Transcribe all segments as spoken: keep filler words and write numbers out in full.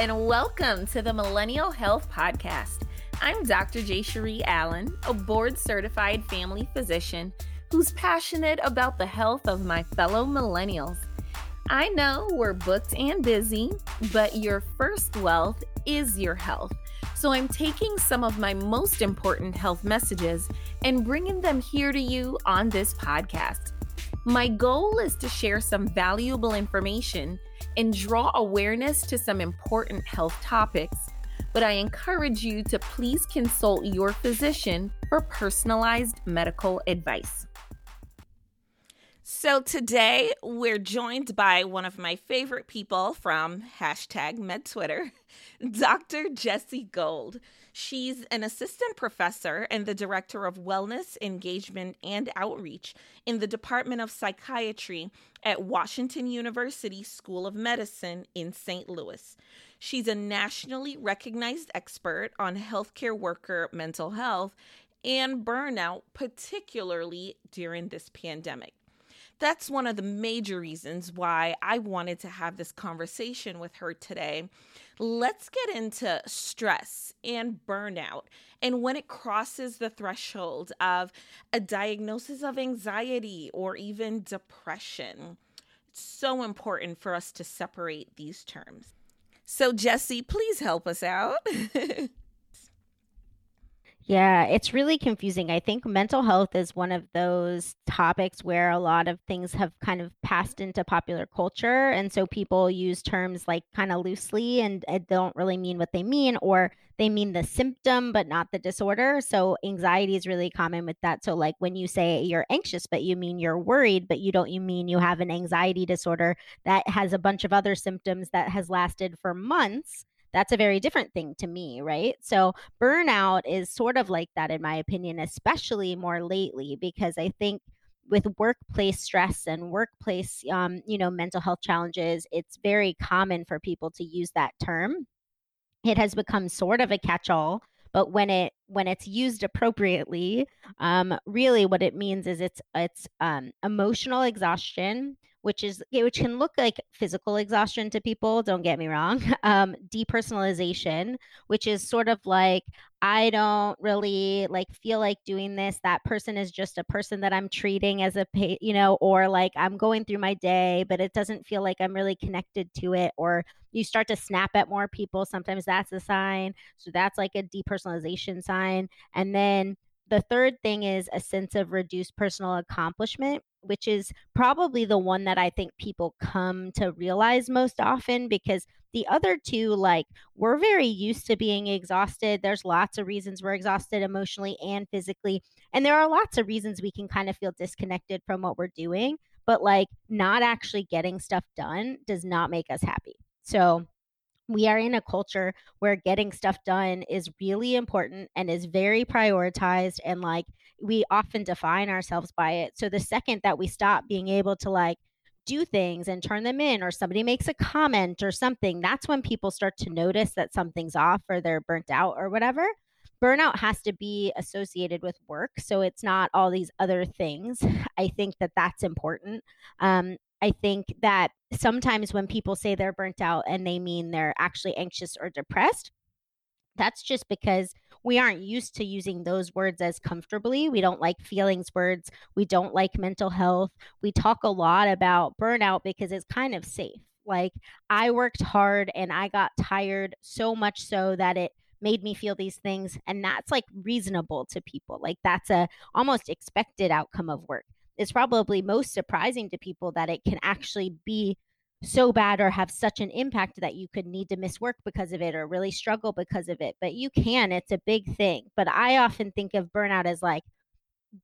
and welcome to the Millennial Health Podcast. I'm Doctor Jay Sheree Allen, a board-certified family physician who's passionate about the health of my fellow millennials. I know we're booked and busy, but your first wealth is your health. So I'm taking some of my most important health messages and bringing them here to you on this podcast. My goal is to share some valuable information and draw awareness to some important health topics, but I encourage you to please consult your physician for personalized medical advice. So today we're joined by one of my favorite people from hashtag MedTwitter, Doctor Jessi Gold. She's an assistant professor and the director of wellness, engagement, and outreach in the Department of Psychiatry at Washington University School of Medicine in Saint Louis. She's a nationally recognized expert on healthcare worker mental health and burnout, particularly during this pandemic. That's one of the major reasons why I wanted to have this conversation with her today. Let's get into stress and burnout and when it crosses the threshold of a diagnosis of anxiety or even depression. It's so important for us to separate these terms. So Jessi, please help us out. Yeah, it's really confusing. I think mental health is one of those topics where a lot of things have kind of passed into popular culture. And so people use terms like kind of loosely and, and don't really mean what they mean, or they mean the symptom, but not the disorder. So anxiety is really common with that. So like when you say you're anxious, but you mean you're worried, but you don't, you mean you have an anxiety disorder that has a bunch of other symptoms that has lasted for months. That's a very different thing to me, right? So burnout is sort of like that, in my opinion, especially more lately, because I think with workplace stress and workplace, um, you know, mental health challenges, it's very common for people to use that term. It has become sort of a catch-all, but when it when it's used appropriately, um, really what it means is it's it's um, emotional exhaustion, which is which can look like physical exhaustion to people, don't get me wrong, um, depersonalization, which is sort of like, I don't really like feel like doing this. That person is just a person that I'm treating as a, pa- you know, or like I'm going through my day, but it doesn't feel like I'm really connected to it. Or you start to snap at more people. Sometimes that's a sign. So that's like a depersonalization sign. And then the third thing is a sense of reduced personal accomplishment, which is probably the one that I think people come to realize most often, because the other two, like, we're very used to being exhausted. There's lots of reasons we're exhausted emotionally and physically. And there are lots of reasons we can kind of feel disconnected from what we're doing, but like not actually getting stuff done does not make us happy. So we are in a culture where getting stuff done is really important and is very prioritized, and like we often define ourselves by it. So the second that we stop being able to like do things and turn them in, or somebody makes a comment or something, that's when people start to notice that something's off or they're burnt out or whatever. Burnout has to be associated with work, so it's not all these other things. I think that that's important. Um, I think that sometimes when people say they're burnt out and they mean they're actually anxious or depressed, that's just because we aren't used to using those words as comfortably. We don't like feelings words. We don't like mental health. We talk a lot about burnout because it's kind of safe. Like, I worked hard and I got tired so much so that it made me feel these things. And that's like reasonable to people. Like, that's a almost expected outcome of work. It's probably most surprising to people that it can actually be so bad or have such an impact that you could need to miss work because of it or really struggle because of it. But you can, it's a big thing. But I often think of burnout as like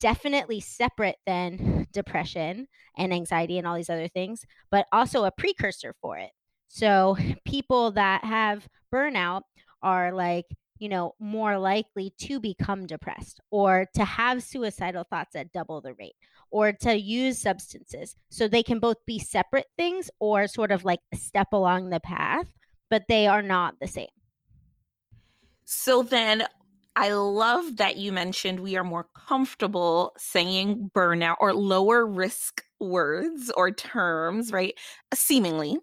definitely separate than depression and anxiety and all these other things, but also a precursor for it. So people that have burnout are like, you know, more likely to become depressed or to have suicidal thoughts at double the rate or to use substances. So they can both be separate things or sort of like a step along the path, but they are not the same. So then I love that you mentioned we are more comfortable saying burnout or lower risk words or terms, right? Seemingly.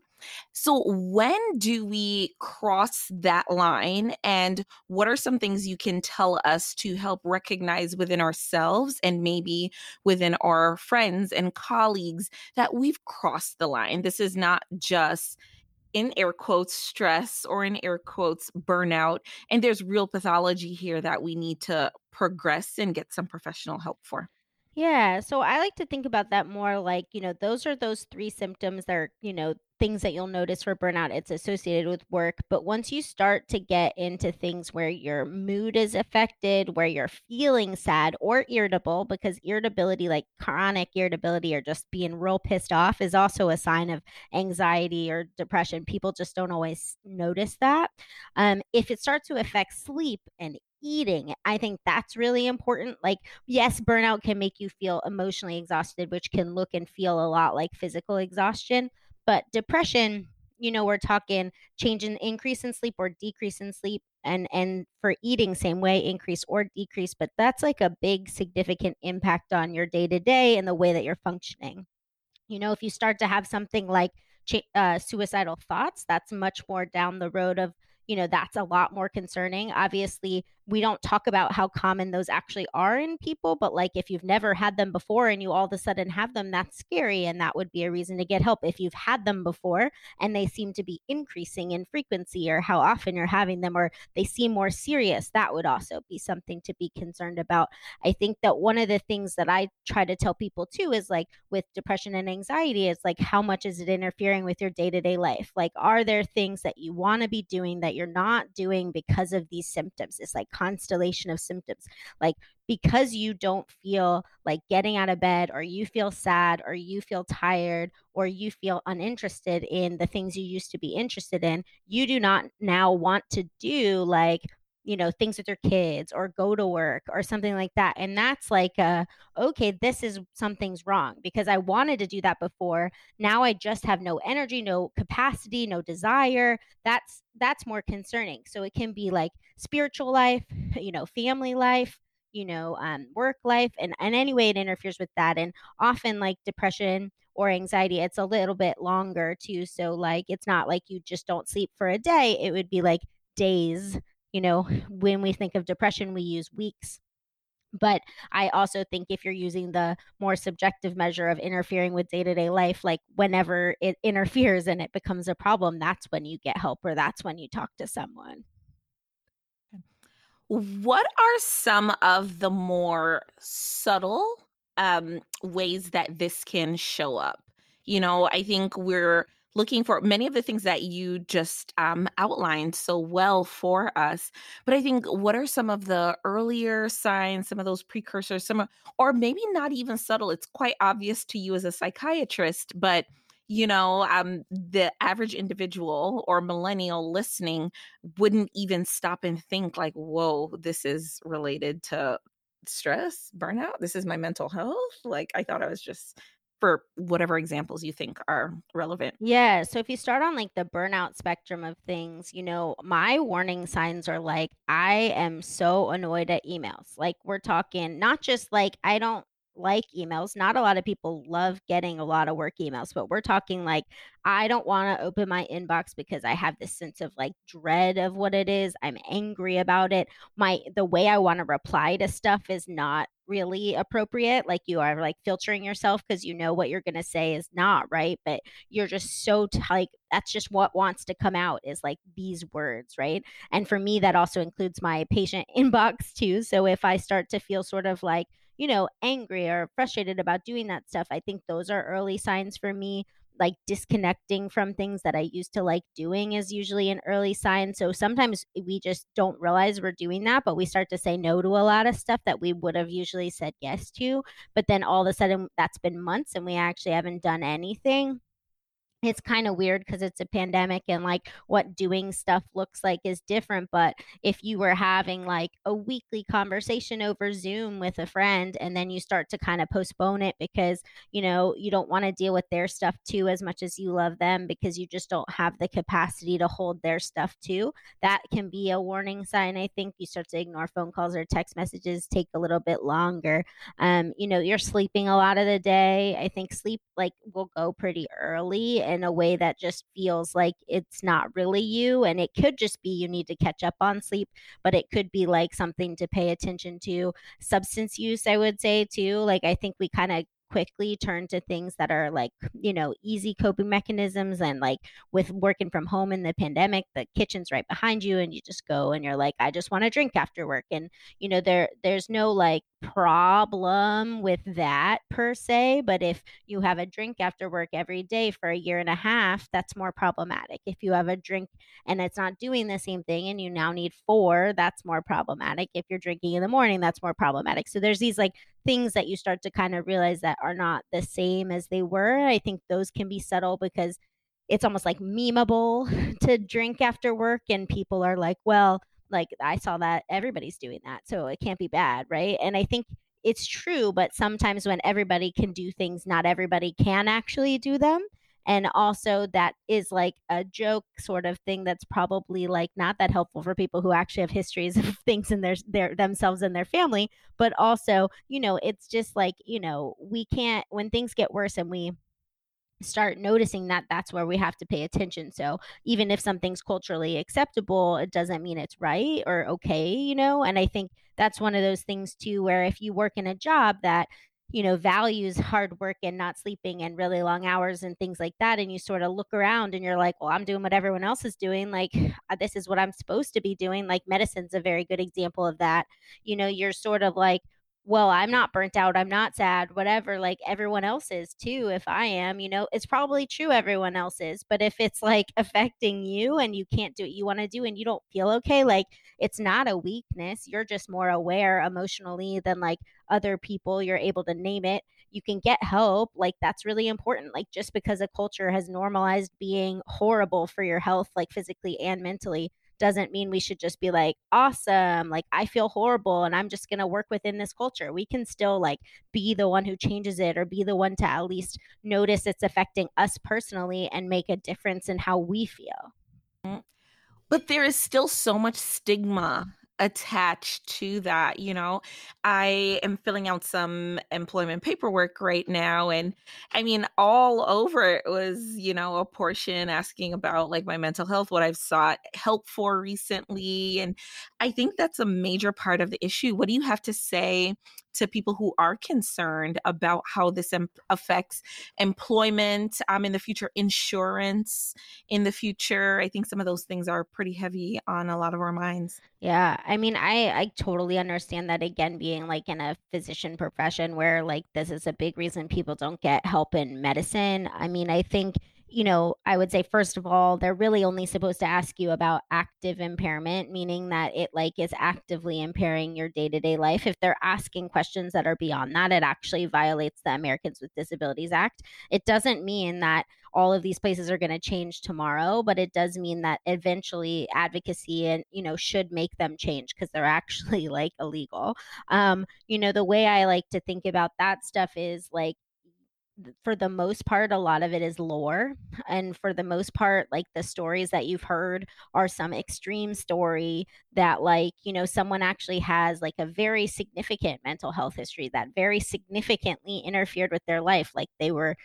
So when do we cross that line, and what are some things you can tell us to help recognize within ourselves and maybe within our friends and colleagues that we've crossed the line? This is not just in air quotes stress or in air quotes burnout, and there's real pathology here that we need to progress and get some professional help for. Yeah. So I like to think about that more like, you know, those are those three symptoms that are, you know, things that you'll notice for burnout. It's associated with work. But once you start to get into things where your mood is affected, where you're feeling sad or irritable, because irritability, like chronic irritability or just being real pissed off, is also a sign of anxiety or depression. People just don't always notice that. Um, if it starts to affect sleep and eating, I think that's really important. Like, yes, burnout can make you feel emotionally exhausted, which can look and feel a lot like physical exhaustion. But depression, you know, we're talking change in increase in sleep or decrease in sleep. And and for eating, same way, increase or decrease. But that's like a big significant impact on your day to day and the way that you're functioning. You know, if you start to have something like uh, suicidal thoughts, that's much more down the road of, you know, that's a lot more concerning. Obviously, we don't talk about how common those actually are in people, but like if you've never had them before and you all of a sudden have them, that's scary. And that would be a reason to get help. If you've had them before and they seem to be increasing in frequency or how often you're having them, or they seem more serious, that would also be something to be concerned about. I think that one of the things that I try to tell people too is like with depression and anxiety, it's like, how much is it interfering with your day-to-day life? Like, are there things that you want to be doing that you're not doing because of these symptoms? It's like constellation of symptoms. Like, because you don't feel like getting out of bed, or you feel sad, or you feel tired, or you feel uninterested in the things you used to be interested in, you do not now want to do like, you know, things with your kids or go to work or something like that. And that's like, a, okay, this is something's wrong, because I wanted to do that before. Now I just have no energy, no capacity, no desire. That's, that's more concerning. So it can be like spiritual life, you know, family life, you know, um, work life, and, and any way it interferes with that. And often like depression or anxiety, it's a little bit longer too. So like, it's not like you just don't sleep for a day. It would be like days. You know, when we think of depression, we use weeks. But I also think if you're using the more subjective measure of interfering with day-to-day life, like whenever it interferes and it becomes a problem, that's when you get help, or that's when you talk to someone. What are some of the more subtle um, ways that this can show up? You know, I think we're looking for many of the things that you just um, outlined so well for us. But I think, what are some of the earlier signs, some of those precursors, some, or maybe not even subtle? It's quite obvious to you as a psychiatrist, but you know, um, the average individual or millennial listening wouldn't even stop and think like, whoa, this is related to stress, burnout. This is my mental health. Like, I thought I was just... for whatever examples you think are relevant. Yeah. So if you start on like the burnout spectrum of things, you know, my warning signs are like, I am so annoyed at emails. Like, we're talking not just like, I don't like emails. Not a lot of people love getting a lot of work emails, but we're talking like, I don't want to open my inbox because I have this sense of like dread of what it is. I'm angry about it. My, the way I want to reply to stuff is not really appropriate. Like, you are like filtering yourself because you know what you're going to say is not right. But you're just so t- like, that's just what wants to come out is like these words. Right. And for me, that also includes my patient inbox too. So if I start to feel sort of like, you know, angry or frustrated about doing that stuff, I think those are early signs for me. Like, disconnecting from things that I used to like doing is usually an early sign. So sometimes we just don't realize we're doing that, but we start to say no to a lot of stuff that we would have usually said yes to. But then all of a sudden that's been months and we actually haven't done anything. It's kind of weird because it's a pandemic and like what doing stuff looks like is different. But if you were having like a weekly conversation over Zoom with a friend, and then you start to kind of postpone it because, you know, you don't want to deal with their stuff too as much as you love them, because you just don't have the capacity to hold their stuff too, that can be a warning sign. I think you start to ignore phone calls or text messages, take a little bit longer. Um, you know, you're sleeping a lot of the day. I think sleep like will go pretty early. in a way that just feels like it's not really you. And it could just be you need to catch up on sleep, but it could be like something to pay attention to. Substance use, I would say too. Like, I think we kind of quickly turn to things that are like, you know, easy coping mechanisms. And like with working from home in the pandemic, the kitchen's right behind you and you just go and you're like, I just want to drink after work. And, you know, there there's no like problem with that per se. But if you have a drink after work every day for a year and a half, that's more problematic. If you have a drink and it's not doing the same thing and you now need four, that's more problematic. If you're drinking in the morning, that's more problematic. So there's these like things that you start to kind of realize that are not the same as they were. I think those can be subtle because it's almost like memeable to drink after work. And people are like, well, like I saw that everybody's doing that, so it can't be bad, right? And I think it's true, but sometimes when everybody can do things, not everybody can actually do them. And also that is like a joke sort of thing that's probably like not that helpful for people who actually have histories of things in their, their themselves and their family. But also, you know, it's just like, you know, we can't, when things get worse and we start noticing that, that's where we have to pay attention. So even if something's culturally acceptable, it doesn't mean it's right or okay, you know? And I think that's one of those things too, where if you work in a job that, you know, values hard work and not sleeping and really long hours and things like that, and you sort of look around and you're like, well, I'm doing what everyone else is doing. Like, this is what I'm supposed to be doing. Like, medicine's a very good example of that. You know, you're sort of like, well, I'm not burnt out, I'm not sad, whatever, like everyone else is too. If I am, you know, it's probably true everyone else is, but if it's like affecting you and you can't do what you want to do and you don't feel okay, like it's not a weakness. You're just more aware emotionally than like other people. You're able to name it. You can get help. Like, that's really important. Like, just because a culture has normalized being horrible for your health, like physically and mentally, doesn't mean we should just be like, awesome, like I feel horrible and I'm just going to work within this culture. We can still like be the one who changes it, or be the one to at least notice it's affecting us personally and make a difference in how we feel. But there is still so much stigma attached to that. You know, I am filling out some employment paperwork right now, and I mean, all over it was, you know, a portion asking about like my mental health, what I've sought help for recently. And I think that's a major part of the issue. What do you have to say to people who are concerned about how this em- affects employment um, in the future, insurance in the future? I think some of those things are pretty heavy on a lot of our minds. Yeah. I mean, I, I totally understand that, again, being like in a physician profession where like this is a big reason people don't get help in medicine. I mean, I think, you know, I would say, first of all, they're really only supposed to ask you about active impairment, meaning that it like is actively impairing your day-to-day life. If they're asking questions that are beyond that, it actually violates the Americans with Disabilities Act. It doesn't mean that all of these places are going to change tomorrow, but it does mean that eventually advocacy and, you know, should make them change because they're actually like illegal. Um, you know, the way I like to think about that stuff is like, for the most part, a lot of it is lore. And for the most part, like the stories that you've heard are some extreme story that like, you know, someone actually has like a very significant mental health history that very significantly interfered with their life. Like they were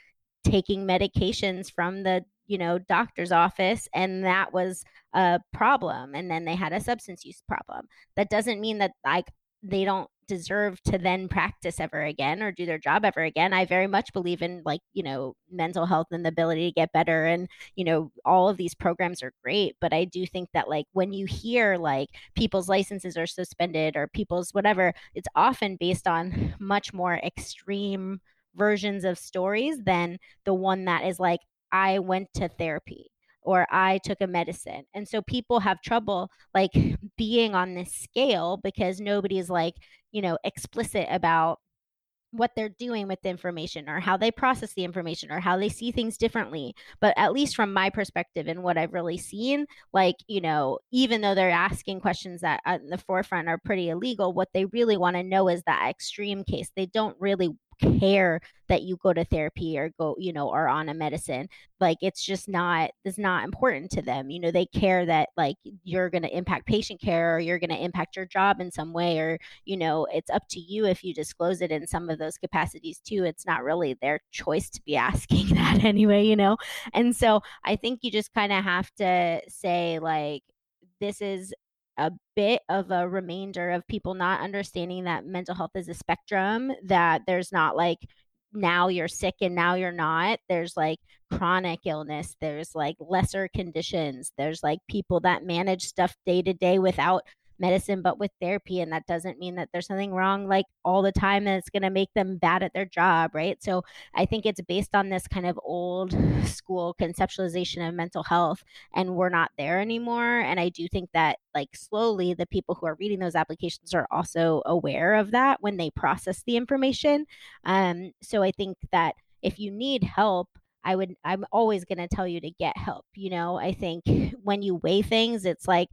taking medications from the, you know, doctor's office, and that was a problem. And then they had a substance use problem. That doesn't mean that like they don't deserve to then practice ever again or do their job ever again. I very much believe in like, you know, mental health and the ability to get better. And, you know, all of these programs are great. But I do think that like when you hear like people's licenses are suspended or people's whatever, it's often based on much more extreme versions of stories than the one that is like, I went to therapy, or I took a medicine. And so people have trouble like being on this scale because nobody's like, you know, explicit about what they're doing with the information or how they process the information or how they see things differently. But at least from my perspective and what I've really seen, like, you know, even though they're asking questions that at the forefront are pretty illegal, what they really want to know is that extreme case. They don't really care that you go to therapy or go, you know, or on a medicine. Like, it's just not, it's not important to them. You know, they care that like you're going to impact patient care, or you're going to impact your job in some way, or, you know, it's up to you if you disclose it in some of those capacities too. It's not really their choice to be asking that anyway, you know? And so I think you just kind of have to say like, this is a bit of a remainder of people not understanding that mental health is a spectrum, that there's not like, now you're sick and now you're not. There's like chronic illness. There's like lesser conditions. There's like people that manage stuff day to day without medicine, but with therapy. And that doesn't mean that there's something wrong like all the time and it's going to make them bad at their job, right? So I think it's based on this kind of old school conceptualization of mental health, and we're not there anymore. And I do think that like slowly the people who are reading those applications are also aware of that when they process the information. Um, so I think that if you need help, I would, I'm always going to tell you to get help. You know, I think when you weigh things, it's like,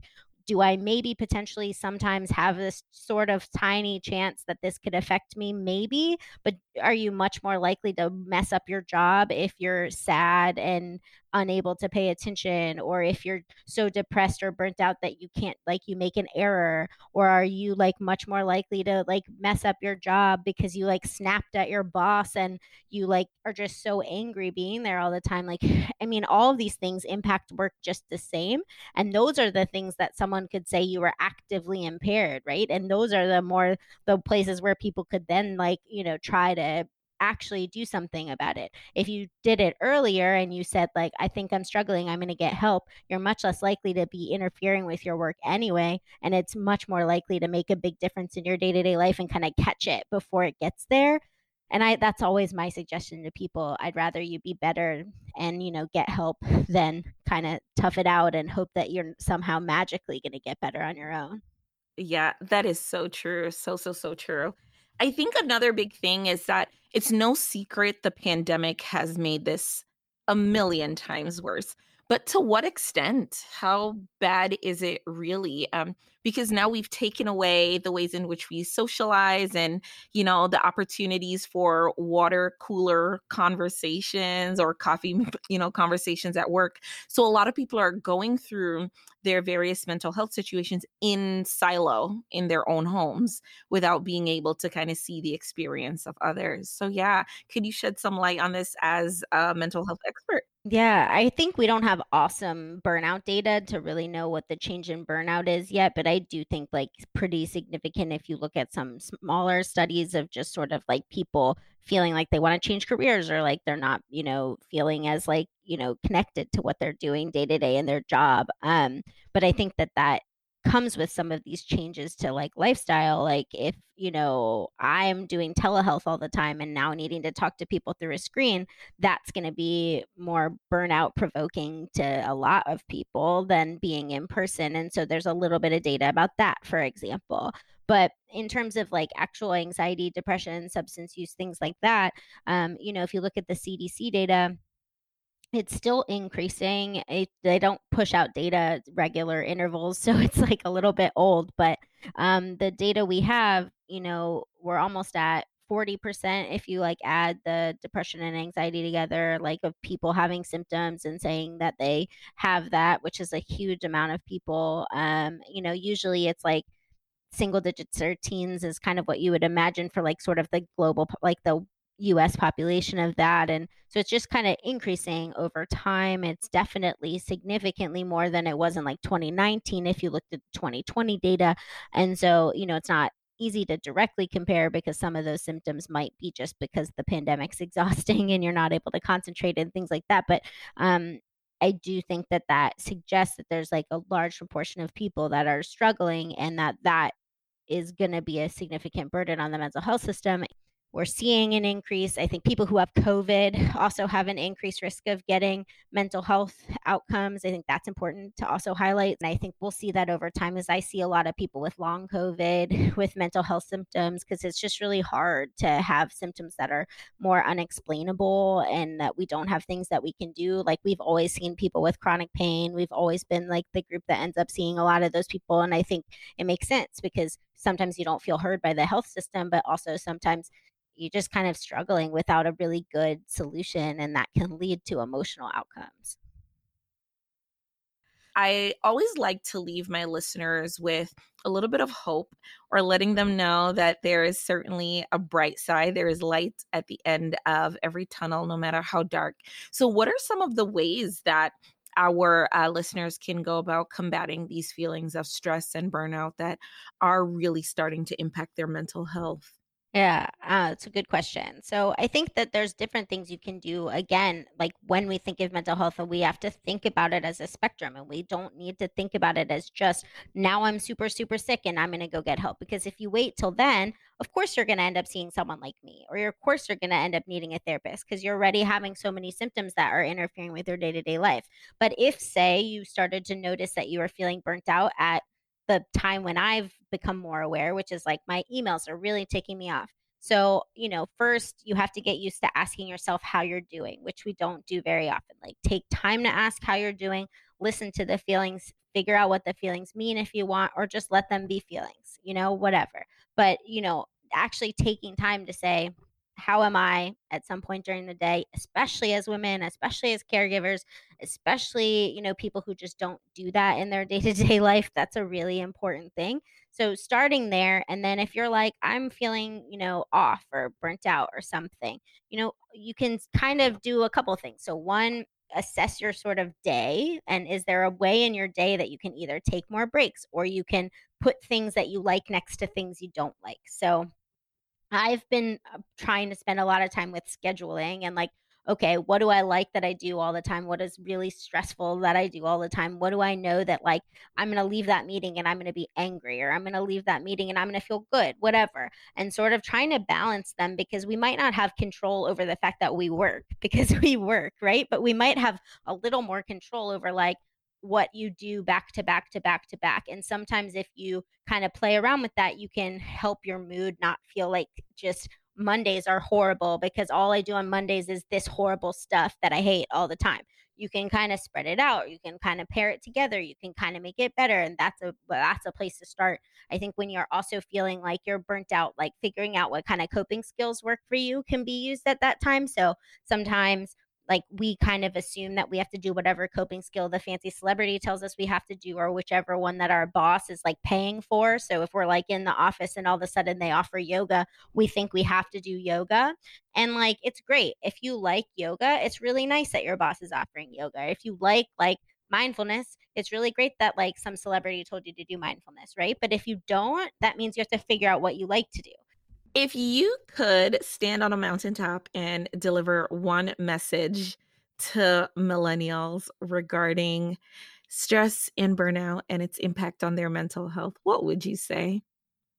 do I maybe potentially sometimes have this sort of tiny chance that this could affect me? Maybe, but are you much more likely to mess up your job if you're sad and unable to pay attention, or if you're so depressed or burnt out that you can't, like you make an error? Or are you like much more likely to like mess up your job because you like snapped at your boss and you like are just so angry being there all the time? Like, I mean, all of these things impact work just the same. And those are the things that someone could say you were actively impaired, right? And those are the more the places where people could then like, you know, try to actually do something about it. If you did it earlier and you said like, I think I'm struggling, I'm going to get help, you're much less likely to be interfering with your work anyway. And it's much more likely to make a big difference in your day-to-day life and kind of catch it before it gets there. And I, that's always my suggestion to people. I'd rather you be better and, you know, get help than kind of tough it out and hope that you're somehow magically going to get better on your own. Yeah, that is so true. So, so, so true. I think another big thing is that it's no secret the pandemic has made this a million times worse. But to what extent? How bad is it really? Um, because now we've taken away the ways in which we socialize and, you know, the opportunities for water cooler conversations or coffee, you know, conversations at work. So a lot of people are going through their various mental health situations in silo in their own homes without being able to kind of see the experience of others. So yeah, could you shed some light on this as a mental health expert? Yeah, I think we don't have awesome burnout data to really know what the change in burnout is yet, but I do think like pretty significant if you look at some smaller studies of just sort of like people feeling like they want to change careers, or like they're not, you know, feeling as like, you know, connected to what they're doing day to day in their job. Um, but I think that that comes with some of these changes to like lifestyle. Like if, you know, I'm doing telehealth all the time and now needing to talk to people through a screen, that's going to be more burnout provoking to a lot of people than being in person. And so there's a little bit of data about that, for example. But in terms of like actual anxiety, depression, substance use, things like that, um, you know, if you look at the C D C data, it's still increasing. It, they don't push out data regular intervals, so it's like a little bit old. But um, the data we have, you know, we're almost at forty percent if you like add the depression and anxiety together, like of people having symptoms and saying that they have that, which is a huge amount of people. Um, you know, usually it's like single digits or teens is kind of what you would imagine for like sort of the global, like the U S population of that. And so it's just kind of increasing over time. It's definitely significantly more than it was in like twenty nineteen if you looked at the twenty twenty data. And so, you know, it's not easy to directly compare because some of those symptoms might be just because the pandemic's exhausting and you're not able to concentrate and things like that. But um, I do think that that suggests that there's like a large proportion of people that are struggling, and that that is going to be a significant burden on the mental health system. We're seeing an increase. I think people who have COVID also have an increased risk of getting mental health outcomes. I think that's important to also highlight. And I think we'll see that over time, as I see a lot of people with long COVID with mental health symptoms, because it's just really hard to have symptoms that are more unexplainable and that we don't have things that we can do. Like we've always seen people with chronic pain. We've always been like the group that ends up seeing a lot of those people. And I think it makes sense because sometimes you don't feel heard by the health system, but also sometimes you're just kind of struggling without a really good solution, and that can lead to emotional outcomes. I always like to leave my listeners with a little bit of hope, or letting them know that there is certainly a bright side. There is light at the end of every tunnel, no matter how dark. So what are some of the ways that our uh, listeners can go about combating these feelings of stress and burnout that are really starting to impact their mental health? Yeah, uh, it's a good question. So I think that there's different things you can do. Again, like when we think of mental health, we have to think about it as a spectrum, and we don't need to think about it as just now I'm super, super sick and I'm going to go get help. Because if you wait till then, of course, you're going to end up seeing someone like me, or of course, you're going to end up needing a therapist because you're already having so many symptoms that are interfering with your day-to-day life. But if, say, you started to notice that you were feeling burnt out at the time when I've become more aware, which is like my emails are really taking me off. So, you know, first you have to get used to asking yourself how you're doing, which we don't do very often. Like take time to ask how you're doing, listen to the feelings, figure out what the feelings mean if you want, or just let them be feelings, you know, whatever. But, you know, actually taking time to say, how am I at some point during the day, especially as women, especially as caregivers, especially, you know, people who just don't do that in their day-to-day life. That's a really important thing. So starting there. And then if you're like, I'm feeling, you know, off or burnt out or something, you know, you can kind of do a couple things. So one, assess your sort of day. And is there a way in your day that you can either take more breaks, or you can put things that you like next to things you don't like? So I've been trying to spend a lot of time with scheduling and like, okay, what do I like that I do all the time? What is really stressful that I do all the time? What do I know that like, I'm going to leave that meeting and I'm going to be angry, or I'm going to leave that meeting and I'm going to feel good, whatever. And sort of trying to balance them, because we might not have control over the fact that we work, because we work, right? But we might have a little more control over like, what you do back to back to back to back. And sometimes if you kind of play around with that, you can help your mood not feel like just Mondays are horrible because all I do on Mondays is this horrible stuff that I hate all the time. You can kind of spread it out. You can kind of pair it together. You can kind of make it better. And that's a that's a place to start. I think when you're also feeling like you're burnt out, like figuring out what kind of coping skills work for you can be used at that time. So sometimes like we kind of assume that we have to do whatever coping skill the fancy celebrity tells us we have to do, or whichever one that our boss is like paying for. So if we're like in the office and all of a sudden they offer yoga, we think we have to do yoga. And like, it's great. If you like yoga, it's really nice that your boss is offering yoga. If you like, like mindfulness, it's really great that like some celebrity told you to do mindfulness, right? But if you don't, that means you have to figure out what you like to do. If you could stand on a mountaintop and deliver one message to millennials regarding stress and burnout and its impact on their mental health, what would you say?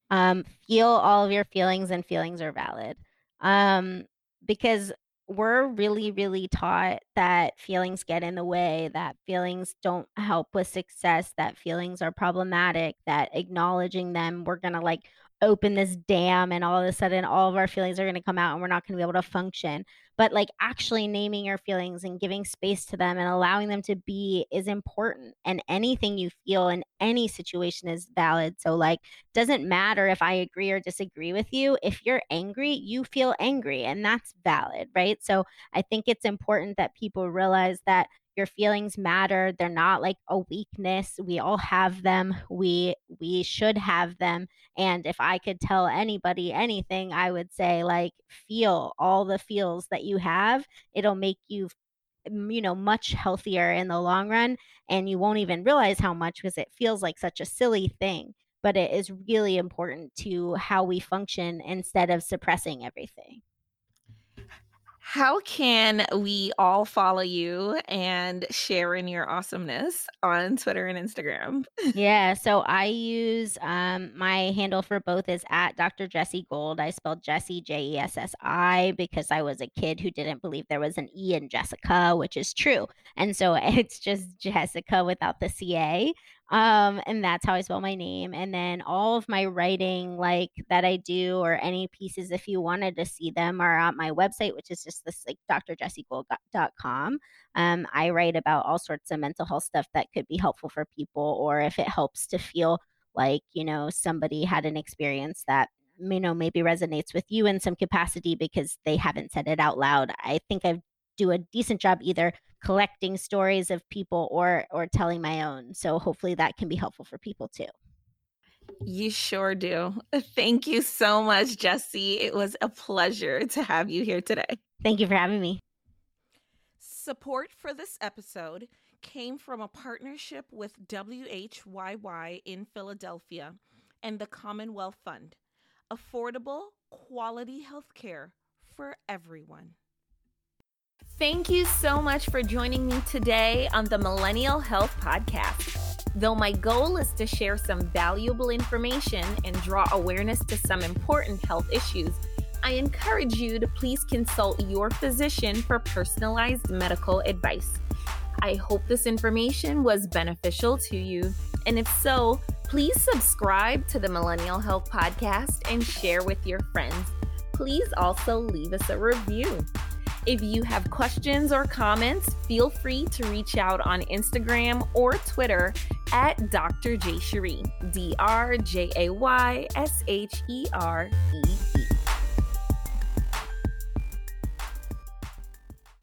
Um, feel all of your feelings, and feelings are valid. Um, because we're really, really taught that feelings get in the way, that feelings don't help with success, that feelings are problematic, that acknowledging them, we're going to like open this dam and all of a sudden all of our feelings are going to come out and we're not going to be able to function. But like actually naming your feelings and giving space to them and allowing them to be is important. And anything you feel in any situation is valid. So like, doesn't matter if I agree or disagree with you. If you're angry, you feel angry, and that's valid, right? So I think it's important that people realize that your feelings matter. They're not like a weakness. We all have them. We we should have them. And if I could tell anybody anything, I would say like feel all the feels that you have. It'll make you, you know, much healthier in the long run. And you won't even realize how much, because it feels like such a silly thing. But it is really important to how we function instead of suppressing everything. How can we all follow you and share in your awesomeness on Twitter and Instagram? Yeah, so I use um, my handle for both is at Doctor Jessi Gold. I spelled Jessi, J E S S I, because I was a kid who didn't believe there was an E in Jessica, which is true. And so it's just Jessica without the C A. Um, and that's how I spell my name. And then all of my writing like that I do, or any pieces, if you wanted to see them, are on my website, which is just this like d r jessi gold dot com. Um, I write about all sorts of mental health stuff that could be helpful for people, or if it helps to feel like, you know, somebody had an experience that you know, maybe resonates with you in some capacity because they haven't said it out loud. I think I do a decent job either collecting stories of people or or telling my own. So hopefully that can be helpful for people too. You sure do. Thank you so much, Jessi. It was a pleasure to have you here today. Thank you for having me. Support for this episode came from a partnership with W H Y Y in Philadelphia and the Commonwealth Fund. Affordable, quality healthcare for everyone. Thank you so much for joining me today on the Millennial Health Podcast. Though my goal is to share some valuable information and draw awareness to some important health issues, I encourage you to please consult your physician for personalized medical advice. I hope this information was beneficial to you, and if so, please subscribe to the Millennial Health Podcast and share with your friends. Please also leave us a review. If you have questions or comments, feel free to reach out on Instagram or Twitter at Doctor Jay Sheree, D R J A Y S H E R E.